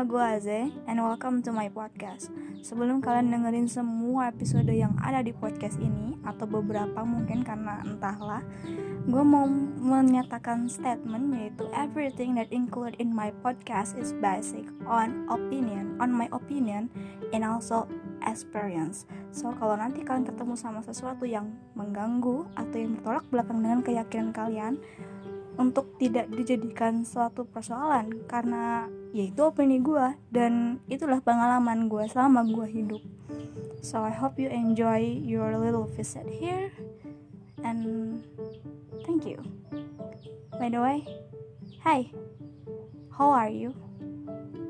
nama gue Aze, and welcome to my podcast. Sebelum kalian dengerin semua episode yang ada di podcast ini, atau beberapa mungkin karena entahlah, gue mau menyatakan statement, yaitu everything that included in my podcast is basic on my opinion, and also experience. So, kalau nanti kalian ketemu sama sesuatu yang mengganggu atau yang bertolak belakang dengan keyakinan kalian, untuk tidak dijadikan suatu persoalan, karena ya itu opini gue dan itulah pengalaman gue selama gue hidup. So I hope you enjoy your little visit here, and thank you. By the way, hey, how are you?